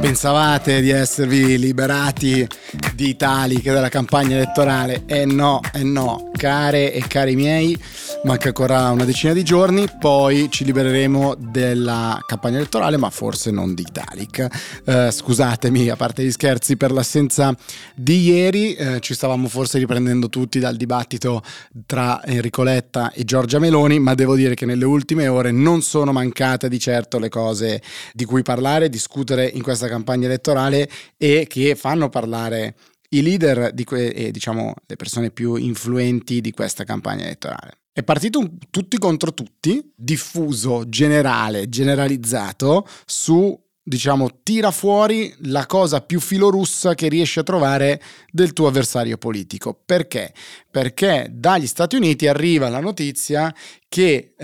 Pensavate di esservi liberati di Tali che dalla campagna elettorale? Eh no, care e cari miei, manca ancora una decina di giorni, poi ci libereremo della campagna elettorale, ma forse non di Dalic. Scusatemi, a parte gli scherzi, per l'assenza di ieri. Ci stavamo forse riprendendo tutti dal dibattito tra Enrico Letta e Giorgia Meloni, ma devo dire che nelle ultime ore non sono mancate di certo le cose di cui parlare, discutere in questa campagna elettorale e che fanno parlare i leader e diciamo le persone più influenti di questa campagna elettorale. È partito un tutti contro tutti, diffuso, generalizzato, su, diciamo, tira fuori la cosa più filorussa che riesci a trovare del tuo avversario politico. Perché? Perché dagli Stati Uniti arriva la notizia che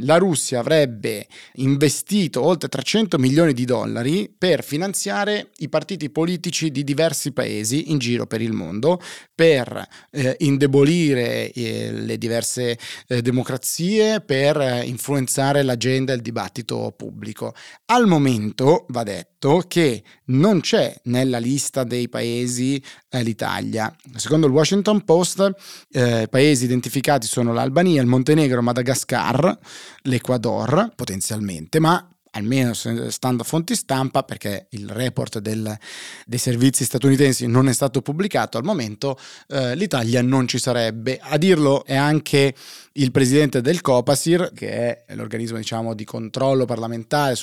la Russia avrebbe investito oltre 300 milioni di dollari per finanziare i partiti politici di diversi paesi in giro per il mondo, per indebolire le diverse democrazie, per influenzare l'agenda e il dibattito pubblico. Al momento, va detto, che non c'è nella lista dei paesi l'Italia. Secondo il Washington Post, paesi identificati sono l'Albania, il Montenegro, Madagascar, l'Ecuador potenzialmente, ma almeno stando a fonti stampa, perché il report dei servizi statunitensi non è stato pubblicato al momento, l'Italia non ci sarebbe. A dirlo è anche il presidente del Copasir, che è l'organismo, diciamo, di controllo parlamentare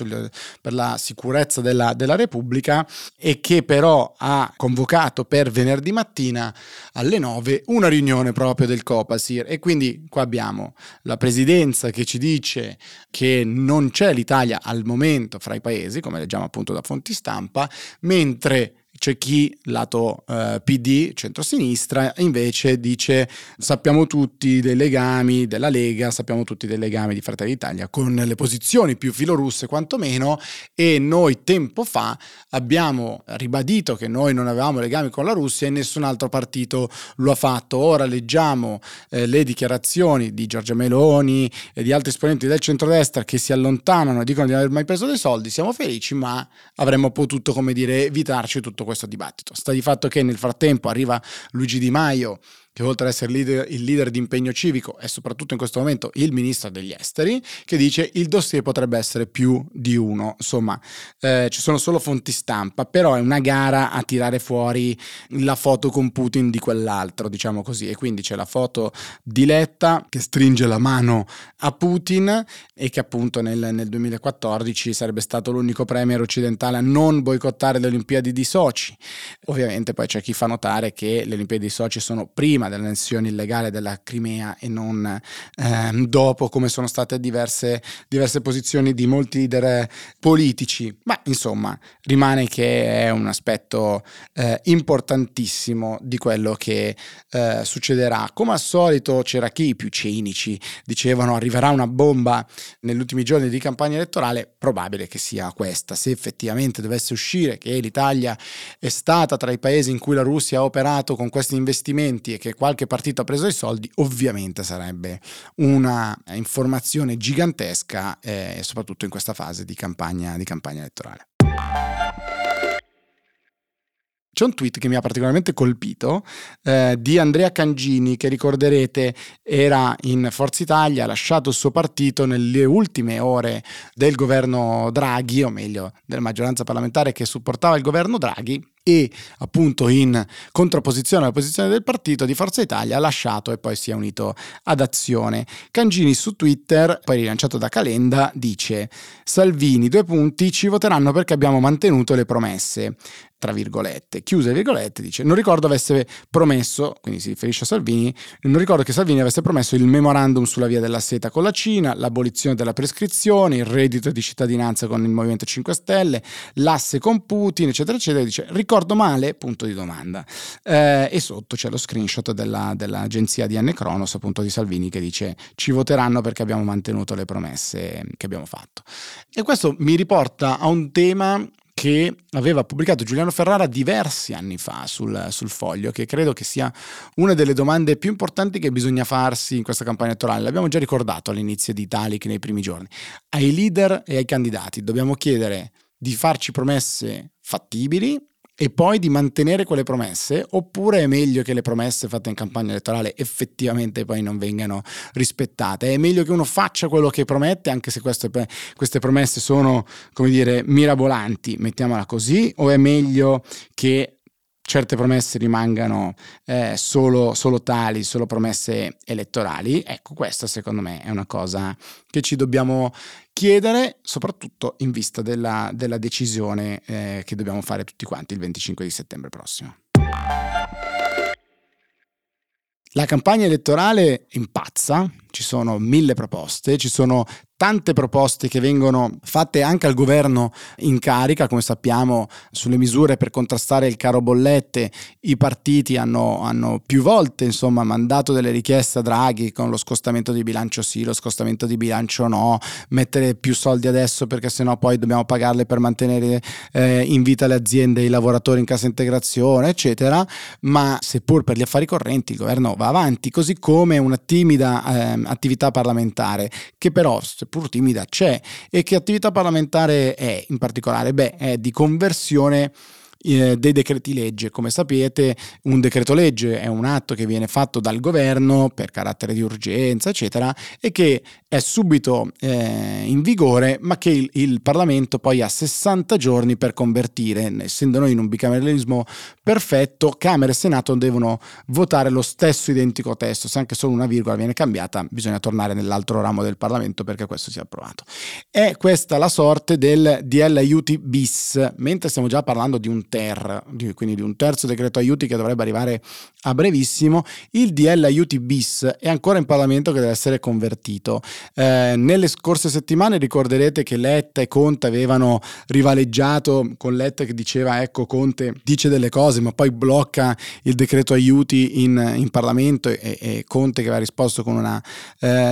per la sicurezza della Repubblica, e che però ha convocato per venerdì mattina alle 9 una riunione proprio del Copasir. E quindi qua abbiamo la presidenza che ci dice che non c'è l'Italia al momento fra i paesi, come leggiamo appunto da fonti stampa, mentre c'è chi, lato PD, centrosinistra, invece dice sappiamo tutti dei legami della Lega, sappiamo tutti dei legami di Fratelli d'Italia con le posizioni più filorusse quantomeno, e noi tempo fa abbiamo ribadito che noi non avevamo legami con la Russia e nessun altro partito lo ha fatto. Ora leggiamo le dichiarazioni di Giorgia Meloni e di altri esponenti del centrodestra che si allontanano e dicono di non aver mai preso dei soldi. Siamo felici, ma avremmo potuto, come dire, evitarci tutto questo dibattito. Sta di fatto che nel frattempo arriva Luigi Di Maio, che oltre ad essere il leader di Impegno Civico è soprattutto in questo momento il ministro degli esteri, che dice il dossier potrebbe essere più di uno. Insomma, ci sono solo fonti stampa, però è una gara a tirare fuori la foto con Putin di quell'altro, diciamo così, e quindi c'è la foto di Letta che stringe la mano a Putin e che appunto nel 2014 sarebbe stato l'unico premier occidentale a non boicottare le Olimpiadi di Sochi. Ovviamente poi c'è chi fa notare che le Olimpiadi di Sochi sono prima dell'annessione illegale della Crimea e non dopo, come sono state diverse posizioni di molti leader politici. Ma insomma, rimane che è un aspetto importantissimo di quello che succederà. Come al solito c'era chi, i più cinici, dicevano arriverà una bomba negli ultimi giorni di campagna elettorale. Probabile che sia questa, se effettivamente dovesse uscire che l'Italia è stata tra i paesi in cui la Russia ha operato con questi investimenti e che qualche partito ha preso i soldi. Ovviamente sarebbe una informazione gigantesca, soprattutto in questa fase di campagna elettorale. C'è un tweet che mi ha particolarmente colpito di Andrea Cangini, che ricorderete era in Forza Italia, ha lasciato il suo partito nelle ultime ore del governo Draghi, o meglio della maggioranza parlamentare che supportava il governo Draghi, e appunto in contrapposizione alla posizione del partito di Forza Italia ha lasciato e poi si è unito ad Azione. Cangini su Twitter, poi rilanciato da Calenda, dice Salvini, : ci voteranno perché abbiamo mantenuto le promesse, tra virgolette, chiuse virgolette, dice non ricordo avesse promesso, quindi si riferisce a Salvini, non ricordo che Salvini avesse promesso il memorandum sulla via della seta con la Cina, l'abolizione della prescrizione, il reddito di cittadinanza con il Movimento 5 Stelle, l'asse con Putin, eccetera eccetera, dice ricordo male? Punto di domanda. E sotto c'è lo screenshot dell'agenzia di Cronos, appunto di Salvini, che dice ci voteranno perché abbiamo mantenuto le promesse che abbiamo fatto. E questo mi riporta a un tema che aveva pubblicato Giuliano Ferrara diversi anni fa sul Foglio, che credo che sia una delle domande più importanti che bisogna farsi in questa campagna elettorale. L'abbiamo già ricordato all'inizio di Dalic nei primi giorni. Ai leader e ai candidati dobbiamo chiedere di farci promesse fattibili e poi di mantenere quelle promesse, oppure è meglio che le promesse fatte in campagna elettorale effettivamente poi non vengano rispettate? È meglio che uno faccia quello che promette, anche se queste promesse sono, come dire, mirabolanti, mettiamola così, o è meglio che certe promesse rimangano solo tali, solo promesse elettorali? Ecco, questa secondo me è una cosa che ci dobbiamo chiedere, soprattutto in vista della decisione che dobbiamo fare tutti quanti il 25 di settembre prossimo. La campagna elettorale impazza, ci sono 1000 proposte, ci sono tante proposte che vengono fatte anche al governo in carica, come sappiamo, sulle misure per contrastare il caro bollette. I partiti hanno più volte, insomma, mandato delle richieste a Draghi con lo scostamento di bilancio sì, lo scostamento di bilancio no, mettere più soldi adesso perché sennò poi dobbiamo pagarle per mantenere in vita le aziende e i lavoratori in cassa integrazione, eccetera. Ma seppur per gli affari correnti il governo va avanti, così come una timida attività parlamentare, che però seppur timida c'è. E che attività parlamentare è in particolare? È di conversione dei decreti legge. Come sapete, un decreto legge è un atto che viene fatto dal governo per carattere di urgenza, eccetera, e che è subito in vigore, ma che il Parlamento poi ha 60 giorni per convertire. Essendo noi in un bicameralismo perfetto, Camera e Senato devono votare lo stesso identico testo. Se anche solo una virgola viene cambiata, bisogna tornare nell'altro ramo del Parlamento perché questo sia approvato. È questa la sorte del DL aiuti bis, mentre stiamo già parlando di un quindi di un terzo decreto aiuti che dovrebbe arrivare a brevissimo. Il DL aiuti bis è ancora in Parlamento che deve essere convertito. Nelle scorse settimane ricorderete che Letta e Conte avevano rivaleggiato, con Letta che diceva: ecco, Conte dice delle cose ma poi blocca il decreto aiuti in Parlamento, e Conte che aveva risposto con una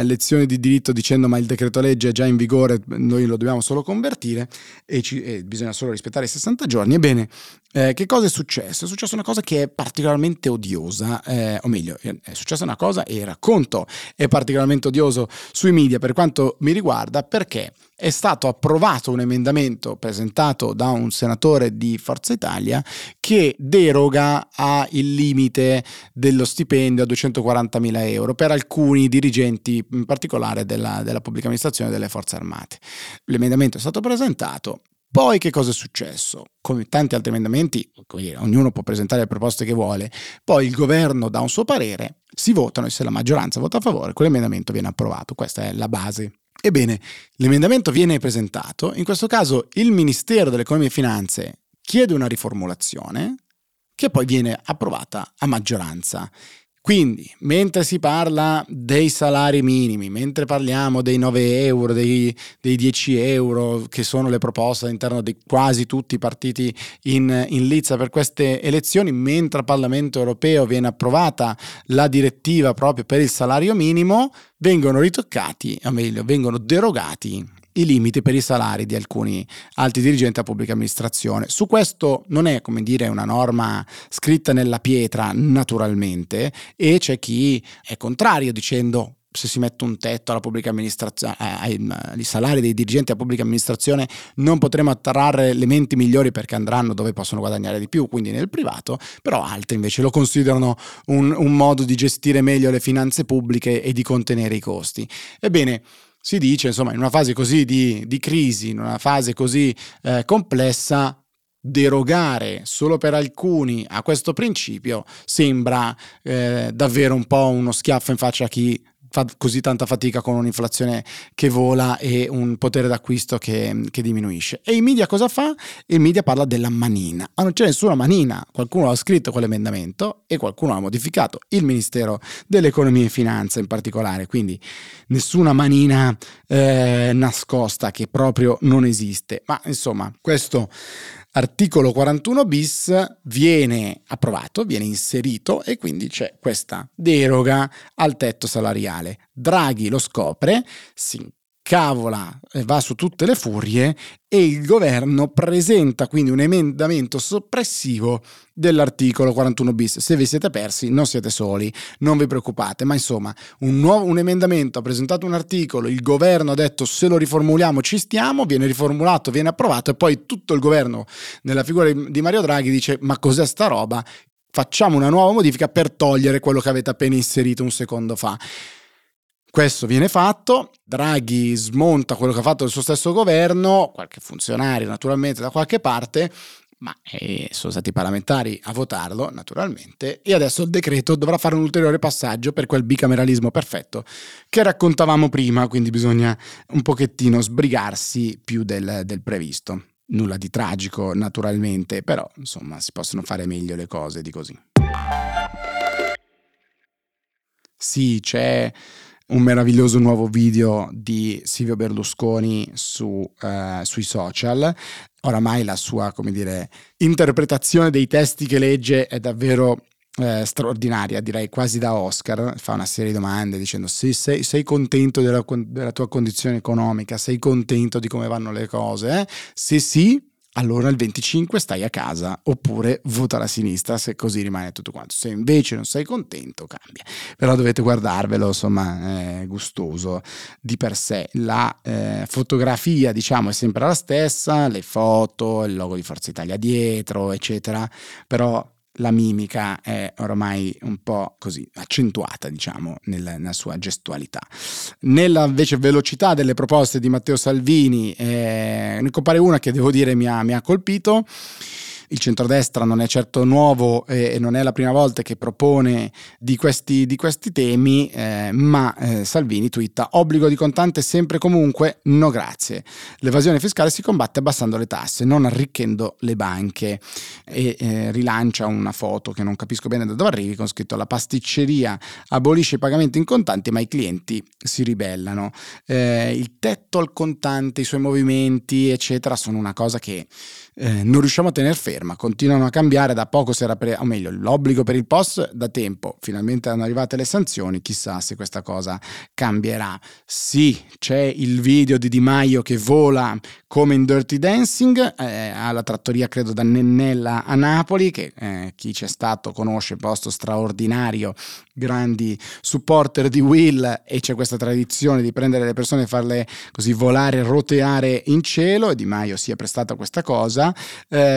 lezione di diritto dicendo: ma il decreto legge è già in vigore, noi lo dobbiamo solo convertire e bisogna solo rispettare i 60 giorni. Ebbene, che cosa è successo? È successa una cosa che è particolarmente odiosa, o meglio, è successa una cosa e il racconto è particolarmente odioso sui media per quanto mi riguarda, perché è stato approvato un emendamento presentato da un senatore di Forza Italia che deroga al limite dello stipendio a 240.000 euro per alcuni dirigenti, in particolare della pubblica amministrazione e delle forze armate. L'emendamento è stato presentato. Poi che cosa è successo? Come tanti altri emendamenti, ognuno può presentare le proposte che vuole, poi il governo dà un suo parere, si votano, e se la maggioranza vota a favore, quell'emendamento viene approvato. Questa è la base. Ebbene, l'emendamento viene presentato, in questo caso il Ministero dell'Economia e Finanze chiede una riformulazione che poi viene approvata a maggioranza. Quindi, mentre si parla dei salari minimi, mentre parliamo dei 9 euro, dei 10 euro, che sono le proposte all'interno di quasi tutti i partiti in lizza per queste elezioni, mentre al Parlamento europeo viene approvata la direttiva proprio per il salario minimo, vengono derogati i limiti per i salari di alcuni alti dirigenti della pubblica amministrazione. Su questo non è, una norma scritta nella pietra, naturalmente, e c'è chi è contrario dicendo: se si mette un tetto alla pubblica amministrazione, ai salari dei dirigenti della pubblica amministrazione, non potremo attrarre le menti migliori perché andranno dove possono guadagnare di più, quindi nel privato. Però altri invece lo considerano un modo di gestire meglio le finanze pubbliche e di contenere i costi. Ebbene, si dice, in una fase così di crisi, in una fase così complessa, derogare solo per alcuni a questo principio sembra davvero un po' uno schiaffo in faccia a chi fa così tanta fatica con un'inflazione che vola e un potere d'acquisto che diminuisce. E i media cosa fa? Il media parla della manina. Ma non c'è nessuna manina, qualcuno ha scritto quell'emendamento e qualcuno l'ha modificato, il Ministero dell'Economia e Finanza in particolare, quindi nessuna manina nascosta che proprio non esiste. Ma questo articolo 41 bis viene approvato, viene inserito, e quindi c'è questa deroga al tetto salariale. Draghi lo scopre, si cavola, va su tutte le furie e il governo presenta quindi un emendamento soppressivo dell'articolo 41 bis. Se vi siete persi, non siete soli, non vi preoccupate, ma insomma un emendamento ha presentato un articolo, il governo ha detto se lo riformuliamo ci stiamo, viene riformulato, viene approvato e poi tutto il governo nella figura di Mario Draghi dice ma cos'è sta roba? Facciamo una nuova modifica per togliere quello che avete appena inserito un secondo fa. Questo viene fatto, Draghi smonta quello che ha fatto il suo stesso governo, qualche funzionario naturalmente da qualche parte, ma sono stati i parlamentari a votarlo naturalmente, e adesso il decreto dovrà fare un ulteriore passaggio per quel bicameralismo perfetto che raccontavamo prima, quindi bisogna un pochettino sbrigarsi più del previsto. Nulla di tragico naturalmente, però insomma si possono fare meglio le cose di così. Sì, c'è un meraviglioso nuovo video di Silvio Berlusconi sui social. Oramai la sua, interpretazione dei testi che legge è davvero straordinaria, direi quasi da Oscar. Fa una serie di domande dicendo sei contento della tua condizione economica? Sei contento di come vanno le cose? Se sì, allora il 25 stai a casa, oppure vota la sinistra, se così rimane tutto quanto. Se invece non sei contento, cambia. Però dovete guardarvelo, insomma, è gustoso di per sé. La fotografia, è sempre la stessa, le foto, il logo di Forza Italia dietro, eccetera, però la mimica è ormai un po' così accentuata, nella sua gestualità. Nella invece velocità delle proposte di Matteo Salvini ne compare una che devo dire mi ha colpito. Il centrodestra non è certo nuovo e non è la prima volta che propone di questi temi, ma Salvini twitta: obbligo di contante sempre e comunque, no grazie. L'evasione fiscale si combatte abbassando le tasse, non arricchendo le banche. E rilancia una foto che non capisco bene da dove arrivi, con scritto: la pasticceria abolisce i pagamenti in contanti, ma i clienti si ribellano. Il tetto al contante, i suoi movimenti, eccetera, sono una cosa che non riusciamo a tenere ferma, continuano a cambiare. Da poco l'obbligo per il POS da tempo, finalmente erano arrivate le sanzioni, chissà se questa cosa cambierà. Sì, c'è il video di Di Maio che vola come in Dirty Dancing alla trattoria, credo da Nennella a Napoli, che chi c'è stato conosce, posto straordinario, grandi supporter di Will, e c'è questa tradizione di prendere le persone e farle così volare, roteare in cielo, e Di Maio si è prestato a questa cosa.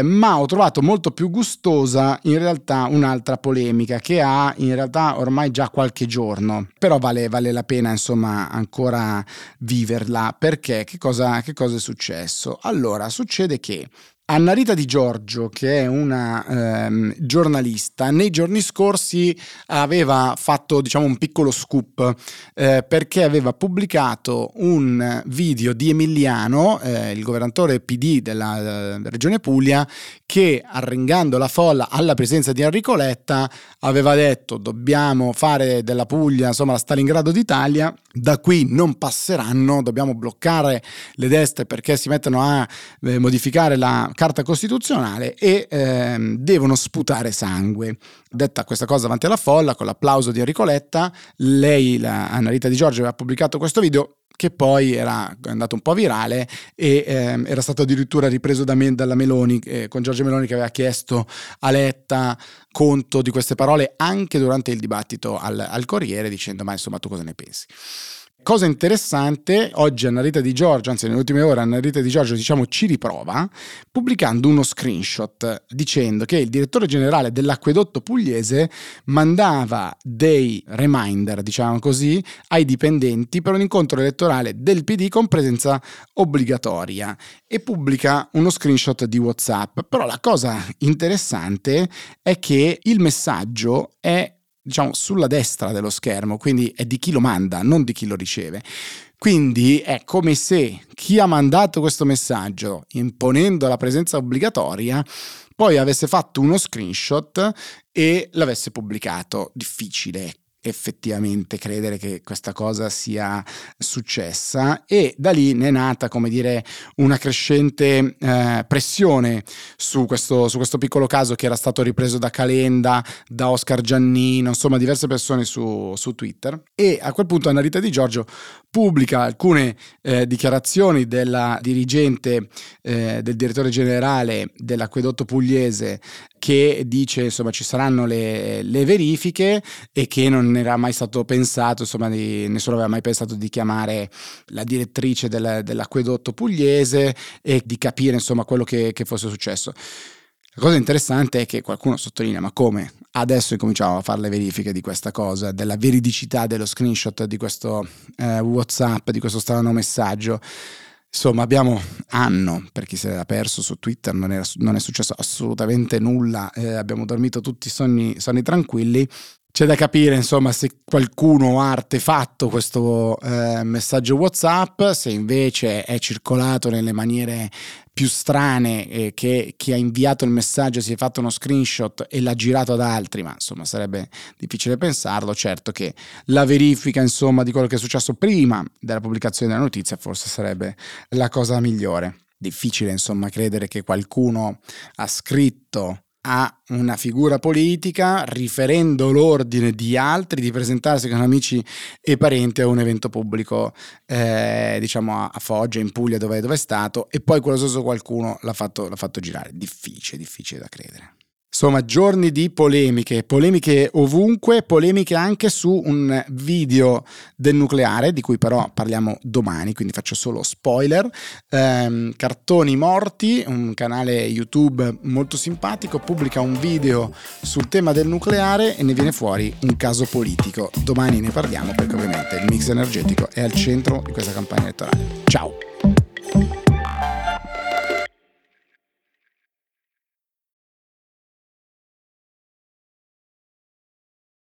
Ma ho trovato molto più gustosa in realtà un'altra polemica che ha in realtà ormai già qualche giorno, però vale la pena insomma ancora viverla, perché che cosa è successo? Allora, succede che Annarita Digiorgio, che è una giornalista, nei giorni scorsi aveva fatto un piccolo scoop perché aveva pubblicato un video di Emiliano, il governatore PD della regione Puglia, che arringando la folla alla presenza di Enrico Letta aveva detto: dobbiamo fare della Puglia la Stalingrado d'Italia, da qui non passeranno, dobbiamo bloccare le destre perché si mettono a modificare la Carta Costituzionale e devono sputare sangue. Detta questa cosa davanti alla folla, con l'applauso di Enrico Letta, Annarita Digiorgio aveva pubblicato questo video, che poi era andato un po' virale e era stato addirittura ripreso dalla Meloni, con Giorgia Meloni che aveva chiesto a Letta conto di queste parole anche durante il dibattito al Corriere, dicendo: ma insomma tu cosa ne pensi? Cosa interessante, oggi Annarita Digiorgio, anzi nelle ultime ore Annarita Digiorgio ci riprova pubblicando uno screenshot dicendo che il direttore generale dell'acquedotto pugliese mandava dei reminder, ai dipendenti per un incontro elettorale del PD con presenza obbligatoria, e pubblica uno screenshot di WhatsApp. Però la cosa interessante è che il messaggio è sulla destra dello schermo, quindi è di chi lo manda, non di chi lo riceve. Quindi è come se chi ha mandato questo messaggio imponendo la presenza obbligatoria poi avesse fatto uno screenshot e l'avesse pubblicato. Difficile effettivamente credere che questa cosa sia successa, e da lì ne è nata, come dire, una crescente pressione su questo piccolo caso, che era stato ripreso da Calenda, da Oscar Giannino, insomma diverse persone su Twitter. E a quel punto Annarita Digiorgio pubblica alcune dichiarazioni della dirigente, del direttore generale dell'acquedotto pugliese, che dice, insomma, ci saranno le verifiche e che non era mai stato pensato, insomma, nessuno aveva mai pensato di chiamare la direttrice dell'acquedotto pugliese e di capire, insomma, quello che fosse successo. La cosa interessante è che qualcuno sottolinea: ma come? Adesso incominciamo a fare le verifiche di questa cosa, della veridicità dello screenshot di questo WhatsApp, di questo strano messaggio. Insomma, per chi se l'era perso su Twitter, non è successo assolutamente nulla, abbiamo dormito tutti sonni tranquilli. C'è da capire, insomma, se qualcuno ha artefatto questo messaggio WhatsApp, se invece è circolato nelle maniere più strane, che chi ha inviato il messaggio si è fatto uno screenshot e l'ha girato ad altri, ma insomma sarebbe difficile pensarlo. Certo che la verifica, insomma, di quello che è successo prima della pubblicazione della notizia forse sarebbe la cosa migliore. Difficile, insomma, credere che qualcuno ha scritto a una figura politica riferendo l'ordine di altri di presentarsi con amici e parenti a un evento pubblico, diciamo a Foggia, in Puglia, dove è stato, e poi quello stesso qualcuno l'ha fatto girare. Difficile da credere. Insomma, giorni di polemiche ovunque, polemiche anche su un video del nucleare, di cui però parliamo domani, quindi faccio solo spoiler. Cartoni Morti, un canale YouTube molto simpatico, pubblica un video sul tema del nucleare e ne viene fuori un caso politico. Domani ne parliamo, perché ovviamente il mix energetico è al centro di questa campagna elettorale. Ciao!